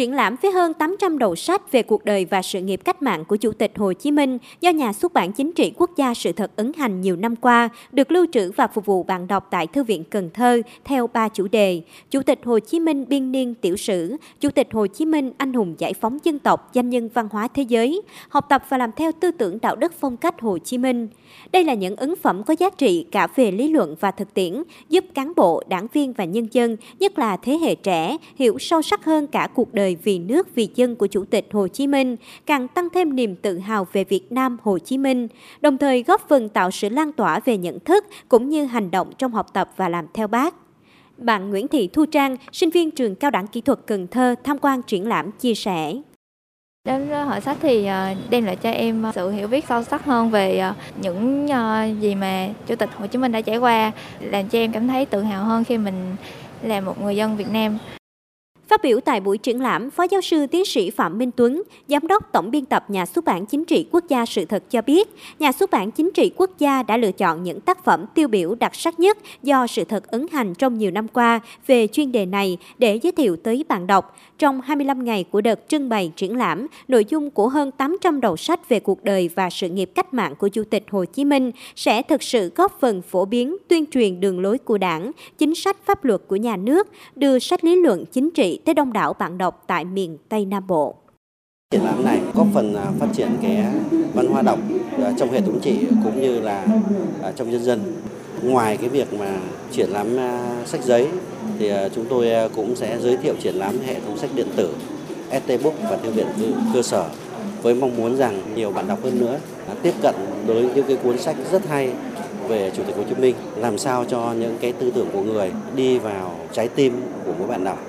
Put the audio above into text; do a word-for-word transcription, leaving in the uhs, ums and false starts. Triển lãm với hơn tám trăm đầu sách về cuộc đời và sự nghiệp cách mạng của Chủ tịch Hồ Chí Minh do Nhà xuất bản Chính trị Quốc gia Sự thật ấn hành nhiều năm qua được lưu trữ và phục vụ bạn đọc tại Thư viện Cần Thơ theo ba chủ đề: Chủ tịch Hồ Chí Minh biên niên tiểu sử, Chủ tịch Hồ Chí Minh anh hùng giải phóng dân tộc, danh nhân văn hóa thế giới, học tập và làm theo tư tưởng đạo đức phong cách Hồ Chí Minh. Đây là những ấn phẩm có giá trị cả về lý luận và thực tiễn, giúp cán bộ, đảng viên và nhân dân, nhất là thế hệ trẻ, hiểu sâu sắc hơn cả cuộc đời vì nước, vì dân của Chủ tịch Hồ Chí Minh, càng tăng thêm niềm tự hào về Việt Nam Hồ Chí Minh, đồng thời góp phần tạo sự lan tỏa về nhận thức cũng như hành động trong học tập và làm theo Bác. Bạn Nguyễn Thị Thu Trang, sinh viên trường Cao đẳng Kỹ thuật Cần Thơ tham quan triển lãm chia sẻ. Đến hội sách thì đem lại cho em sự hiểu biết sâu sắc hơn về những gì mà Chủ tịch Hồ Chí Minh đã trải qua, làm cho em cảm thấy tự hào hơn khi mình là một người dân Việt Nam. Phát biểu tại buổi triển lãm, Phó Giáo sư Tiến sĩ Phạm Minh Tuấn, Giám đốc Tổng biên tập Nhà xuất bản Chính trị Quốc gia Sự thật cho biết, Nhà xuất bản Chính trị Quốc gia đã lựa chọn những tác phẩm tiêu biểu đặc sắc nhất do Sự thật ấn hành trong nhiều năm qua về chuyên đề này để giới thiệu tới bạn đọc. Trong hai mươi lăm ngày của đợt trưng bày triển lãm, nội dung của hơn tám trăm đầu sách về cuộc đời và sự nghiệp cách mạng của Chủ tịch Hồ Chí Minh sẽ thực sự góp phần phổ biến, tuyên truyền đường lối của Đảng, chính sách pháp luật của nhà nước, đưa sách lý luận chính trị tới đông đảo bạn đọc tại miền Tây Nam Bộ. Triển lãm này góp phần phát triển cái văn hóa đọc trong hệ thống trị cũng như là trong nhân dân. Ngoài cái việc mà triển lãm sách giấy thì chúng tôi cũng sẽ giới thiệu triển lãm hệ thống sách điện tử, e-book và thư viện cơ sở với mong muốn rằng nhiều bạn đọc hơn nữa tiếp cận đối với những cái cuốn sách rất hay về Chủ tịch Hồ Chí Minh, làm sao cho những cái tư tưởng của người đi vào trái tim của mỗi bạn đọc.